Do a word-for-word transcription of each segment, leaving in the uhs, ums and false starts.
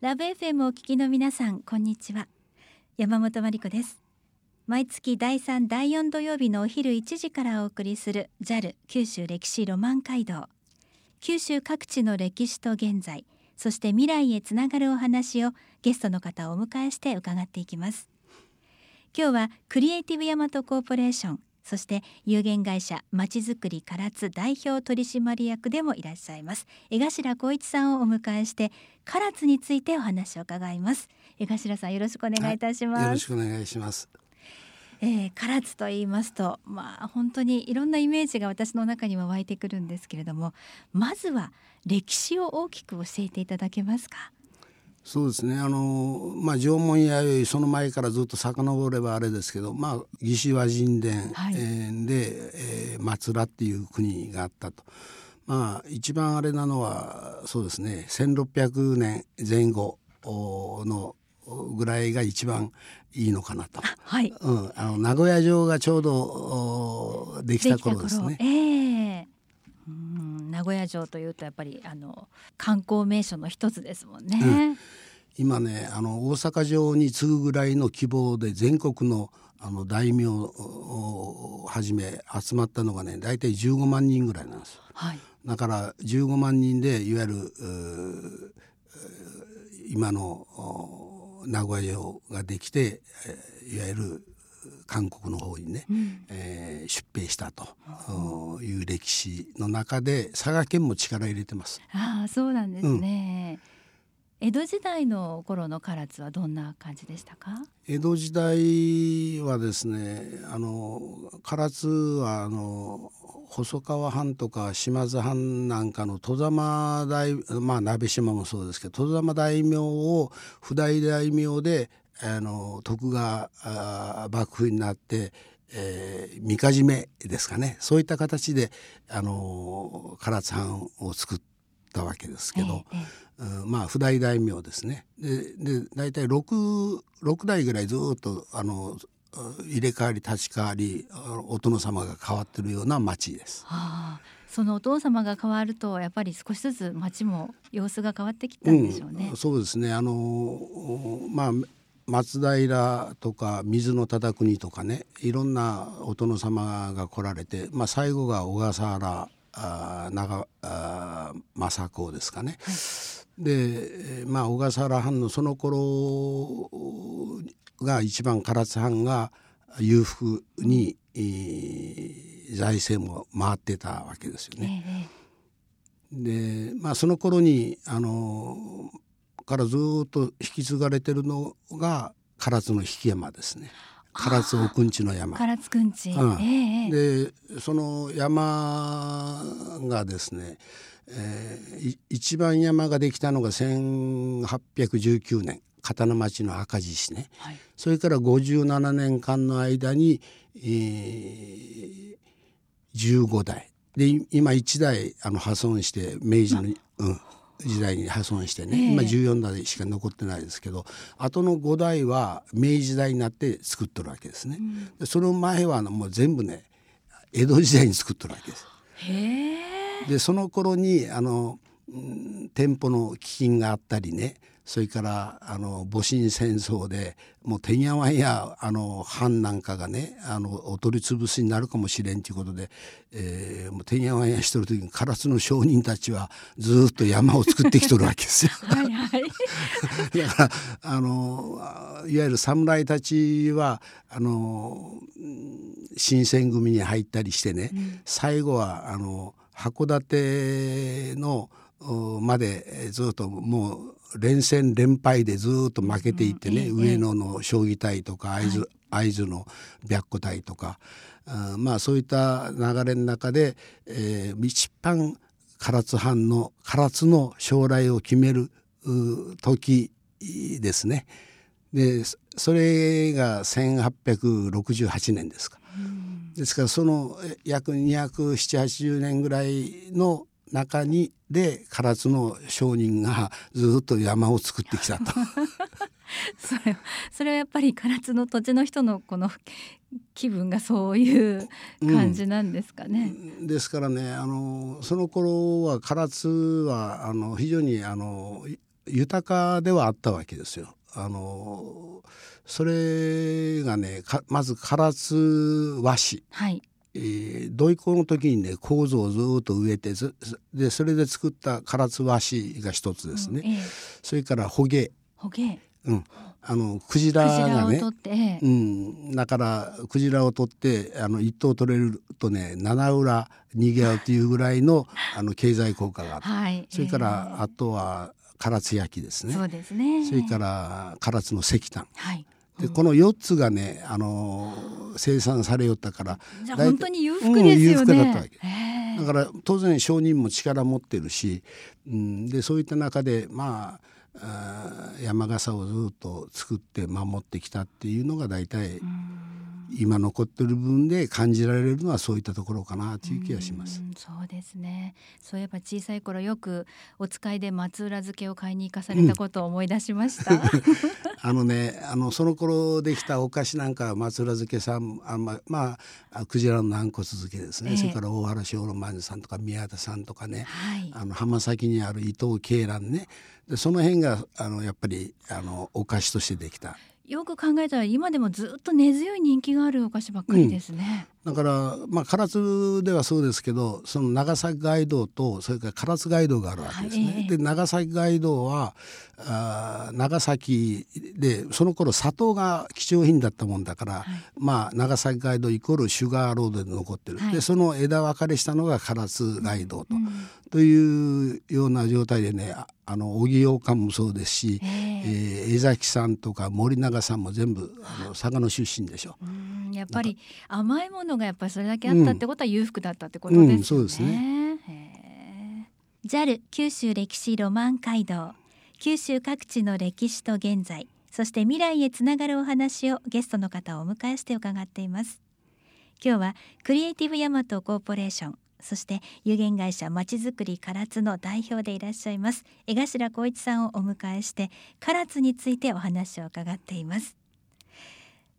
ラブ エフエム をお聞きの皆さん、こんにちは。山本真理子です。毎月だいさんだいよん土曜日のお昼いちじからお送りする ジャル 九州歴史ロマン街道、九州各地の歴史と現在、そして未来へつながるお話をゲストの方をお迎えして伺っていきます。今日はクリエイティブ大和コーポレーション、そして有限会社まちづくり唐津代表取締役でもいらっしゃいます江頭浩一さんをお迎えして唐津についてお話を伺います。江頭さん、よろしくお願いいたします。はい、よろしくお願いします。えー、唐津と言いますと、まあ、本当にいろんなイメージが私の中には湧いてくるんですけれども、まずは歴史を大きく教えていただけますか？そうですね、あの、まあ、縄文弥生、その前からずっと遡ればあれですけど、まあ、魏志倭人伝、はい、えー、で、えー、松浦っていう国があったと。まあ、一番あれなのはそうですね、せんろっぴゃくねんぜん後のぐらいが一番いいのかなと。はい、うん、あの名古屋城がちょうどできた頃ですね。えー、うん、名古屋城というとやっぱりあの観光名所の一つですもんね。うん、今ね、あの大阪城に次ぐぐらいの規模で全国のあの大名をはじめ集まったのがね、大体じゅうごまんにんぐらいなんですよ。はい、だからじゅうごまんにんでいわゆる今の名古屋城ができて、いわゆる韓国の方にね、うん、えー、出兵したという歴史の中で佐賀県も力入れてます。ああ、そうなんですね。うん、江戸時代の頃の唐津はどんな感じでしたか？江戸時代はですね、あの唐津はあの細川藩とか島津藩なんかの戸様大、まあ鍋島もそうですけど、戸様大名を譜代大名であの徳川幕府になって、えー、みかじめですかね、そういった形であの唐津藩を作ったわけですけど、ええ、うん、まあ譜代大名ですね。で、で大体 6, 6代ぐらいずっとあの入れ替わり立ち替わり、お殿様が変わってるような町です。はあ、そのお殿様が変わるとやっぱり少しずつ町も様子が変わってきたんでしょうね。うん、そうですね、あの、まあ、松平とか水の忠国とかね、いろんなお殿様が来られて、まあ、最後が小笠原あ長あ政子ですかね。はい、で、まあ、小笠原藩のその頃が一番唐津藩が裕福に、えー、財政も回ってたわけですよね。えー、で、まあ、その頃にあのからずっと引き継がれてるのが唐津の引山ですね。唐津奥んちの山、唐津くんち、うん、えー、でその山がですね、えー、一番山ができたのがせんはっぴゃくじゅうきゅうねん刀町の赤字市ね。はい、それからごじゅうななねんかんの間に、えー、じゅうごだいで、今いちだいあの破損して、明治の、うん、時代に破損してね、えー、今じゅうよんだいしか残ってないですけど、あとのごだいは明治時代になって作っとるわけですね。うん、でその前はもう全部ね江戸時代に作っとるわけです。へー、でその頃にあの、うん、店舗の飢饉があったりね、それからあの戊辰戦争でもうてんやわんやあの藩なんかがね、あのお取り潰しになるかもしれんということで、えー、もうてんやわんやしてる時に唐津の商人たちはずっと山を作ってきとるわけですよ。はい、はい、だからあのいわゆる侍たちはあの新選組に入ったりしてね、うん、最後はあの函館のまでずっともう連戦連敗でずっと負けていってね、うん、上野の将棋隊とか会津、はい、会津の白虎隊とか、あ、まあ、そういった流れの中で、えー、一般唐津藩の唐津の将来を決める時ですね。でそれがせんはっぴゃくろくじゅうはちねんですか。うん、ですからその約にひゃくななじゅうはちじゅうねんぐらいの中にで唐津の商人がずっと山を作ってきたと。それ、それはやっぱり唐津の土地の人のこの気分がそういう感じなんですかね。うん、ですからね、あのその頃は唐津はあの非常にあの豊かではあったわけですよ。あのそれがね、まず唐津和紙、はいえー、土井工の時にね構造をずっと植えてでそれで作った唐津和紙が一つですね、うんええ、それから捕鯨捕鯨、うん、あのクジラがね、うん、だからクジラを取ってあの一頭取れるとね七浦逃げ合うというぐらい の, あの経済効果があって、はい、それから、えー、あとは唐津焼です ね, そうですねそれから唐津の石炭、はいうん、でこのよっつがねあの生産されよったからじゃあ本当に裕福ですよね、うん、裕福だったわけ、えー、だから当然商人も力持ってるし、うん、でそういった中でまあ山笠をずっと作って守ってきたっていうのが大体今残ってる分で感じられるのはそういったところかなという気がします。うんそうですね。そういえば小さい頃よくお使いで松浦漬けを買いに行かされたことを思い出しました、うん、あのねあのその頃できたお菓子なんか松浦漬けさんあままあクジラの軟骨漬けですね、ええ、それから大原小籠鰻さんとか宮田さんとかね、はい、あの浜崎にある伊藤鶏卵ねでその辺があのやっぱりあのお菓子としてできた。よく考えたら今でもずっと根強い人気があるお菓子ばっかりですね、うん、だから、まあ、唐津ではそうですけどその長崎街道とそれから唐津街道があるわけですね、はい、で長崎街道はあ長崎でその頃砂糖が貴重品だったもんだから、はいまあ、長崎街道イコールシュガーロードで残ってる、はい、でその枝分かれしたのが唐津街道と、うん、というような状態でねあの小木洋館もそうですし、えーえー、江崎さんとか森永さんも全部あの佐賀の出身でしょ。うんやっぱり甘いものがやっぱりそれだけあったってことは裕福だったってことですね、うんうん、そうですね。ジャル 九州歴史ロマン街道、九州各地の歴史と現在そして未来へつながるお話をゲストの方をお迎えして伺っています。今日はクリエイティブヤマトコーポレーションそして有限会社まちづくり唐津の代表でいらっしゃいます江頭浩一さんをお迎えして唐津についてお話を伺っています。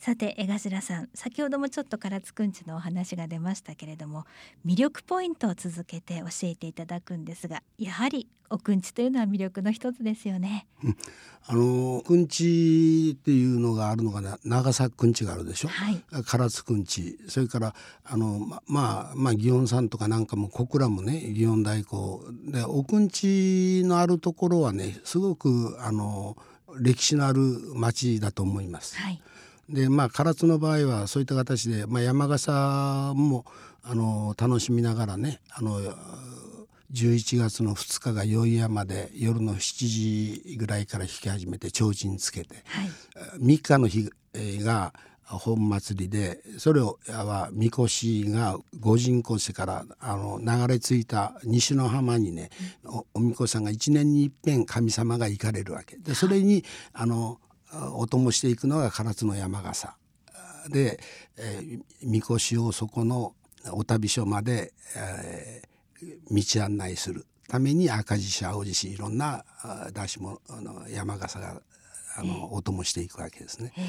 さて江頭さん、先ほどもちょっと唐津くんちのお話が出ましたけれども魅力ポイントを続けて教えていただくんですが、やはりおくんちというのは魅力の一つですよね。うん、あのくんちっていうのがあるのが、ね、長崎くんちがあるでしょ、はい、唐津くんちそれからあのままあ、まあ、祇園さんとかなんかも小倉もね祇園大工でおくんちのあるところはねすごくあの歴史のある町だと思います。はいでまあ、唐津の場合はそういった形で、まあ、山笠もあの楽しみながらねあのじゅういちがつのふつかが宵山で夜のしちじぐらいから弾き始めて提灯つけて、はい、みっかの日が本祭りでそれはみこしが御神輿からあの流れ着いた西の浜にね、うん、お, おみこさんがいちねんにいっぺん神様が行かれるわけでそれにあのお供していくのが唐津の山笠で、えー、みこしをそこのお旅所まで、えー、道案内するために赤獅子青獅子いろんな出し物の山笠があのお供していくわけですね、えー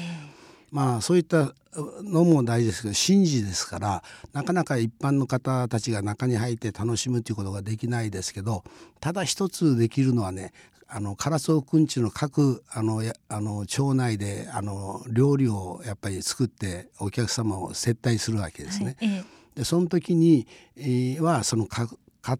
まあ、そういったのも大事ですけど神事ですからなかなか一般の方たちが中に入って楽しむということができないですけど、ただ一つできるのはねあの唐津おくんちの各あのあの町内であの料理をやっぱり作ってお客様を接待するわけですね、はい、でその時に、えー、はその家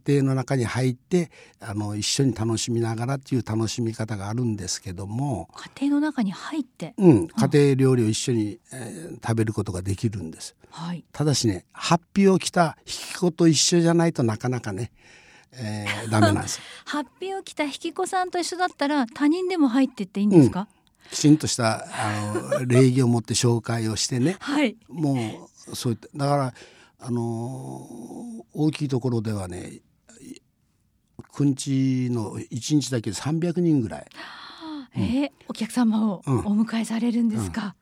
庭の中に入ってあの一緒に楽しみながらっていう楽しみ方があるんですけども家庭の中に入って、うん、家庭料理を一緒に、えー、食べることができるんです、はい、ただしねはっぴを着た引き子と一緒じゃないとなかなかねえー、ダメなんです。はっぴを着た引き子さんと一緒だったら他人でも入ってっていいんですか、うん、きちんとしたあの礼儀を持って紹介をしてね、はい、もうそういっただから、あのー、大きいところではねくんちのいちにちだけでさんびゃくにんぐらい、えーうん、お客様をお迎えされるんですか、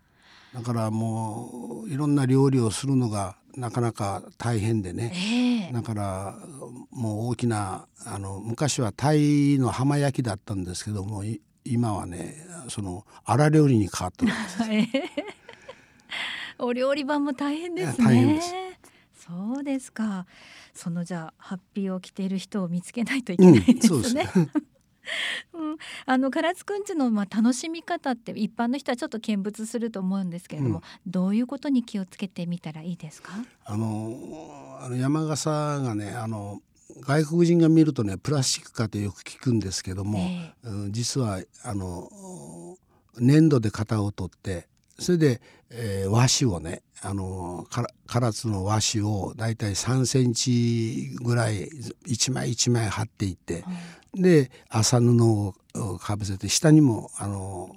うんうん、だからもういろんな料理をするのがなかなか大変でね、えー、だからもう大きなあの昔はタイの浜焼きだったんですけども今はねその荒料理に変わってるんですお料理番も大変ですね。大変です。そうですか。そのじゃあハッピーを着ている人を見つけないといけないですね、うん、そうですねうん、あの唐津くんちのまあ楽しみ方って一般の人はちょっと見物すると思うんですけれども、うん、どういうことに気をつけてみたらいいですか？あのあの山笠がね、あの外国人が見るとねプラスチックかってよく聞くんですけども、えーうん、実はあの粘土で型を取って、それで、えー、和紙をね、あの唐津の和紙をだいたいさんセンチぐらい一枚一枚貼っていって、うん、で麻布をかぶせて、下にもあの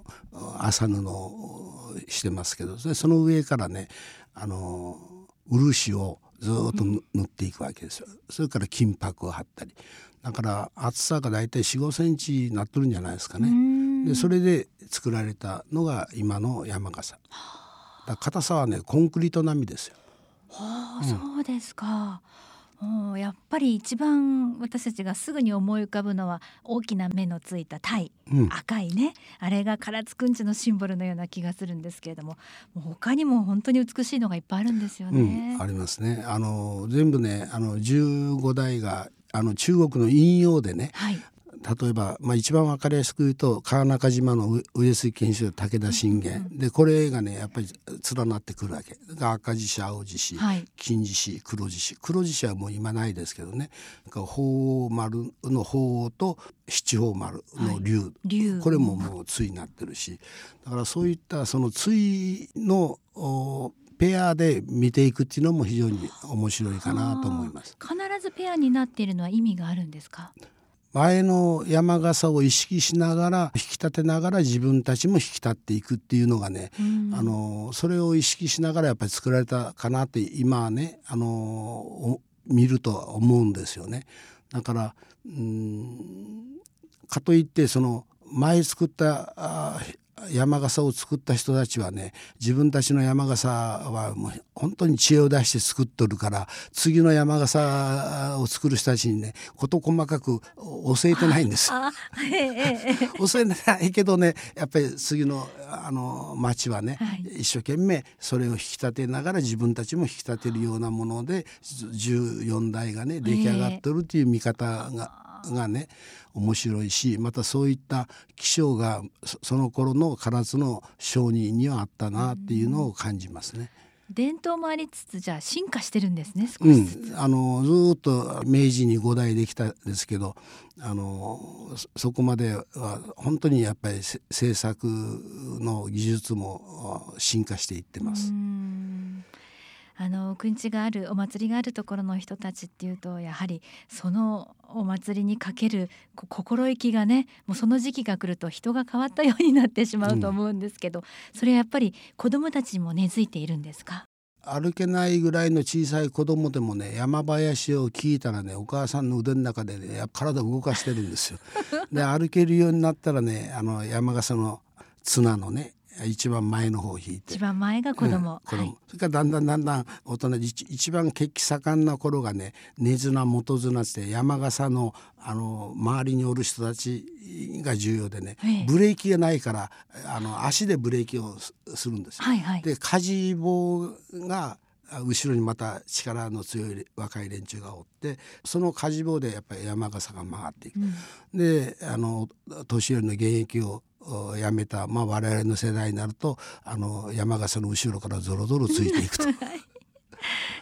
麻布をしてますけど、それその上からね、あの漆をずっと塗っていくわけですよ、うん、それから金箔を貼ったり、だから厚さがだいたい よん、ごセンチになってるんじゃないですかね。でそれで作られたのが今の山笠だ。硬さはねコンクリート並みですよ。はあ、うん、そうですか。うん、やっぱり一番私たちがすぐに思い浮かぶのは大きな目のついた鯛、うん、赤いね、あれが唐津くんちのシンボルのような気がするんですけれども、もう他にも本当に美しいのがいっぱいあるんですよね、うん、ありますね。あの全部ね、あのじゅうごだいがあの中国の引用でね、はい、例えば、まあ、一番分かりやすく言うと川中島の上杉謙信、武田信玄、うんうん、でこれがねやっぱり連なってくるわけが、赤獅子、青獅子、はい、金獅子、黒獅子。黒獅子はもう今ないですけどね、鳳凰丸の鳳凰と七宝丸の竜、はい、竜、これももう対になってるし、だからそういったその対のペアで見ていくっていうのも非常に面白いかなと思います。必ずペアになっているのは意味があるんですか？前の山笠を意識しながら引き立てながら自分たちも引き立っていくっていうのがね、うん、あのそれを意識しながらやっぱり作られたかなって今はね、あの見ると思うんですよね。だからうーんかといってその前作ったあ山笠を作った人たちはね、自分たちの山笠はもう本当に知恵を出して作っとるから、次の山笠を作る人たちにねこと細かく教えてないんです教えないけどね、やっぱり次のあの町はね、はい、一生懸命それを引き立てながら自分たちも引き立てるようなものでじゅうよんだいがね出来上がっとるという見方ががね面白いし、またそういった気象がその頃の唐津の商人にはあったなっていうのを感じますね。伝統もありつつ、じゃあ進化してるんですね少しずつ、うん、あのずっと明治にごだいできたんですけど、あのそこまでは本当にやっぱり制作の技術も進化していってます。うん、あのくんちがあるお祭りがあるところの人たちっていうと、やはりそのお祭りにかける心意気がね、もうその時期が来ると人が変わったようになってしまうと思うんですけど、うん、それはやっぱり子どもたちにも根付いているんですか？歩けないぐらいの小さい子どもでもね、山林を聞いたらねお母さんの腕の中で、ね、体を動かしてるんですよで歩けるようになったらね、あの山笠の綱のね一番前の方を引いて、一番前が子供、うん、子供、はい、それからだんだんだんだん大人で、一番血気盛んな頃がね根綱、元綱って山笠のあの周りにおる人たちが重要でね、ブレーキがないからあの足でブレーキをするんですよ、はいはい、で舵棒が後ろにまた力の強い若い連中がおって、その舵棒でやっぱり山笠が回っていく、うん、であの年寄りの現役をやめた、まあ、我々の世代になるとあの山笠の後ろからゾロゾロついていくと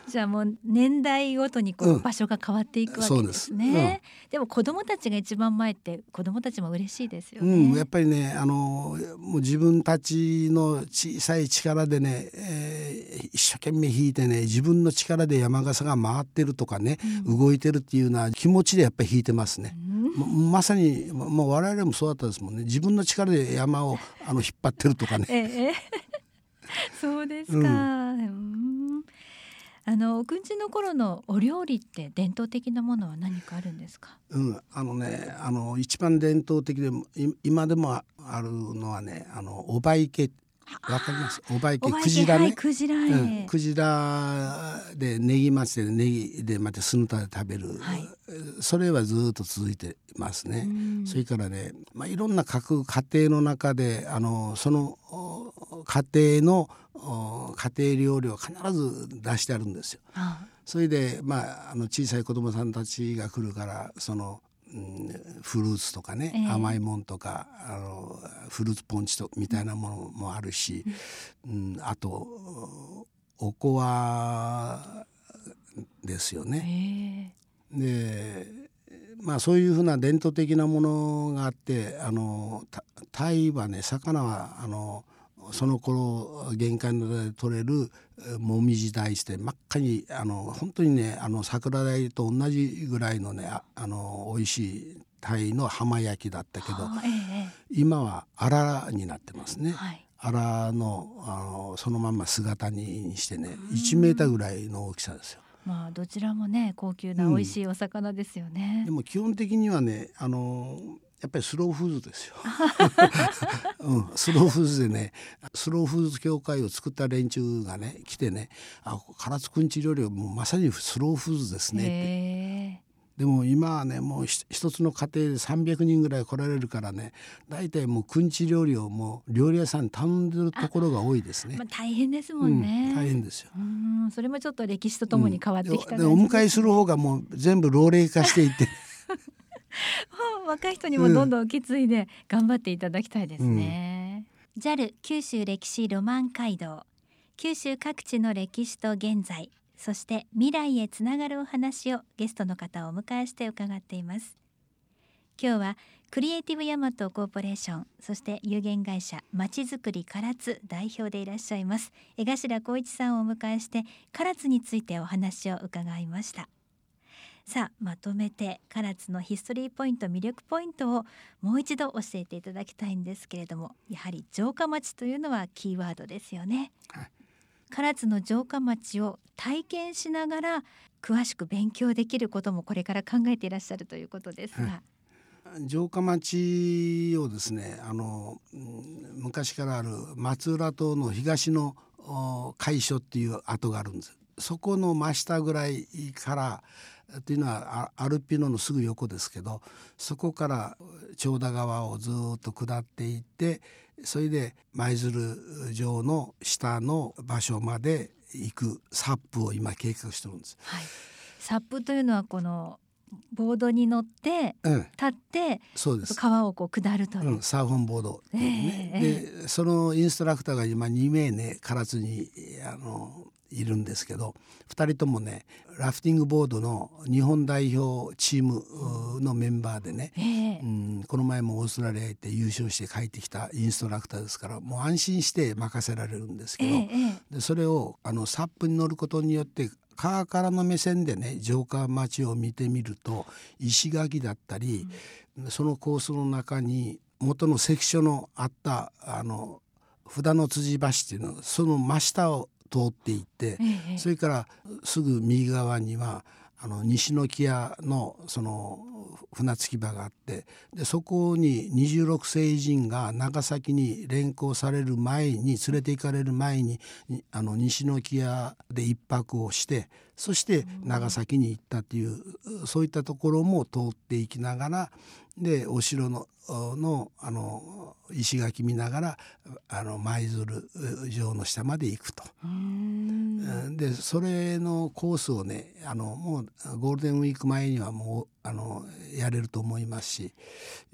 じゃあもう年代ごとにこう場所が変わっていくわけですね、うん、そうです、うん、でも子どもたちが一番前って子どもたちも嬉しいですよね、うん、やっぱりねあのもう自分たちの小さい力でね、えー、一生懸命引いてね、自分の力で山笠が回ってるとかね、うん、動いてるっていうような気持ちでやっぱり引いてますね、うん、ま, まさに、ま、もう我々もそうだったですもんね。自分の力で山をあの引っ張ってるとかね、ええ、そうですか、うんうん、あのくんちの頃のお料理って伝統的なものは何かあるんですか？うん、あのねあの一番伝統的で今でもあるのはね、あのおばいけ、わかります？おばいけ、クジラね、はい、クジラ、うん、クジラでネギ町でネギでまたすぬたで食べる、はい、それはずっと続いてますね。それからね、まあ、いろんな各家庭の中であのその家庭の家庭料理を必ず出してあるんですよ。ああ、それで、まあ、あの小さい子どもさんたちが来るから、そのフルーツとかね、えー、甘いもんとかあのフルーツポンチとみたいなものもあるし、うん、あとおこわですよね、えー、でまあそういうふうな伝統的なものがあって、あのタイはね、魚はあのその頃玄界灘で取れるもみじ鯛して真っ赤にあの本当にね、あの桜鯛と同じぐらいのね、ああの美味しい鯛の浜焼きだったけど、ええ、今はあらになってますね、はい、あら の, あのそのまんま姿にしてね、いちメーターぐらいの大きさですよ。まあ、どちらもね高級な美味しいお魚ですよね、うん、でも基本的にはね、あのやっぱりスローフーズですよ、うん、スローフーズでね、スローフーズ協会を作った連中がね来てね、あ、唐津くんち料理はもうまさにスローフーズですねって。でも今はね、もう一つの家庭でさんびゃくにんぐらい来られるからね、大体もうくんち料理をもう料理屋さんに頼んでるところが多いですね。まあ、大変ですもんね、うん、大変ですよ。うん、それもちょっと歴史とともに変わってきた、うん、でお迎えする方がもう全部老齢化していって若い人にもどんどん受け継いで頑張っていただきたいですね、うん、ジャル 九州歴史ロマン街道、九州各地の歴史と現在、そして未来へつながるお話をゲストの方をお迎えして伺っています。今日はクリエイティブヤマトコーポレーション、そして有限会社まちづくり唐津代表でいらっしゃいます江頭浩一さんをお迎えして唐津についてお話を伺いました。さあ、まとめて唐津のヒストリーポイント、魅力ポイントをもう一度教えていただきたいんですけれども、やはり城下町というのはキーワードですよね、はい、唐津の城下町を体験しながら詳しく勉強できることもこれから考えていらっしゃるということですが、はい、城下町をですね、あの昔からある松浦島の東の海所っていう跡があるんです。そこの真下ぐらいからというのはアルピノのすぐ横ですけど、そこから長田川をずっと下っていって、それで舞鶴城の下の場所まで行くサップを今計画してるんです、はい、サップというのはこのボードに乗って、うん、立ってそうです、川をこう下るという、うん、サーフォンボードっていうね、えーえー、でそのインストラクターが今にめいね、唐津にあのいるんですけど、ふたりともねラフティングボードの日本代表チームのメンバーでね、えーうん、この前もオーストラリア行って優勝して帰ってきたインストラクターですから、もう安心して任せられるんですけど、えー、でそれをあのサップに乗ることによって川からの目線でね、城下町を見てみると石垣だったり、うん、その構想の中に元の関所のあったあの札の辻橋っていうの、その真下を通っていって、ええ、それからすぐ右側にはあの西の木屋のその船着き場があって、でそこににじゅうろくせいじんが長崎に連行される前に、連れて行かれる前にあの西の木屋で一泊をして、そして長崎に行ったっていう、そういったところも通っていきながら、でお城 の, の, あの石垣見ながらあの舞鶴城の下まで行くと。でそれのコースをね、あのもうゴールデンウィーク前にはもうあのやれると思いますし、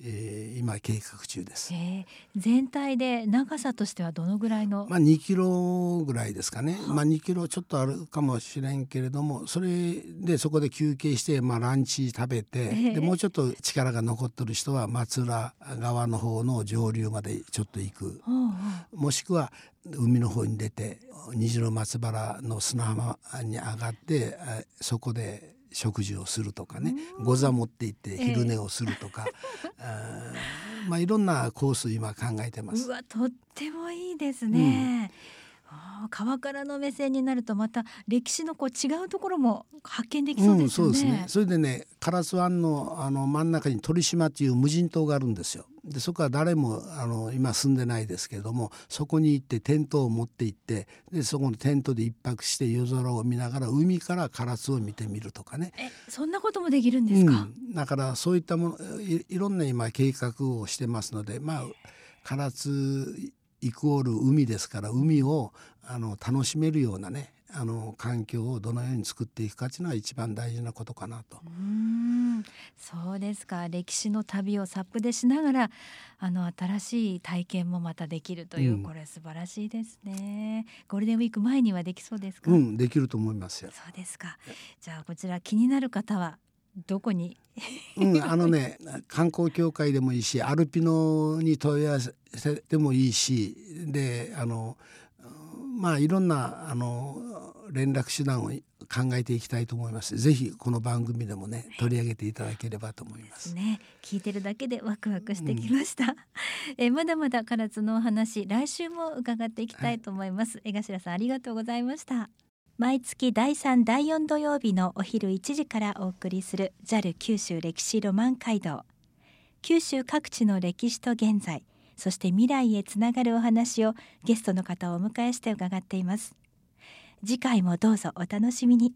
えー、今計画中です、えー、全体で長さとしてはどのぐらいの、まあ、にキロぐらいですかね、まあ、にキロちょっとあるかもしれんけれども、それでそこで休憩して、まあ、ランチ食べて、えー、でもうちょっと力が残ってる人は松浦川の方の上流までちょっと行く、うんうん、もしくは海の方に出て虹の松原の砂浜に上がってそこで食事をするとかね、ご座持って行って昼寝をするとか、えー、まあいろんなコース今考えてます。うわ、とってもいいですね、うん、川からの目線になるとまた歴史のこう違うところも発見できそうですよね、うん、そうですね。それでね、唐津湾 の, あの真ん中に鳥島っていう無人島があるんですよ。でそこは誰もあの今住んでないですけれども、そこに行ってテントを持って行って、でそこのテントで一泊して夜空を見ながら海から唐津を見てみるとかね。え、そんなこともできるんですか、うん、だからそういったもの い, いろんな今計画をしてますので、まあ唐津イコール海ですから、海をあの楽しめるようなね、あの環境をどのように作っていくかというのは一番大事なことかなと。うーん、ん、そうですか。歴史の旅をサップでしながら、あの新しい体験もまたできるという、うん、これ素晴らしいですね。ゴールデンウィーク前にはできそうですか？うん、できると思いますよ。そうですか。じゃあこちら気になる方はどこに、うん、あのね、観光協会でもいいし、アルピノに問い合わせでもいいし、で、あのまあいろんなあの連絡手段を考えていきたいと思います。ぜひこの番組でもね、はい、取り上げていただければと思います。ですね、聞いてるだけでワクワクしてきました、うん、えまだまだ唐津のお話、来週も伺っていきたいと思います、はい、江頭さんありがとうございました。毎月だいさんだいよん土曜日のお昼いちじからお送りする ジャル 九州歴史ロマン街道、九州各地の歴史と現在、そして未来へつながるお話をゲストの方をお迎えして伺っています。次回もどうぞお楽しみに。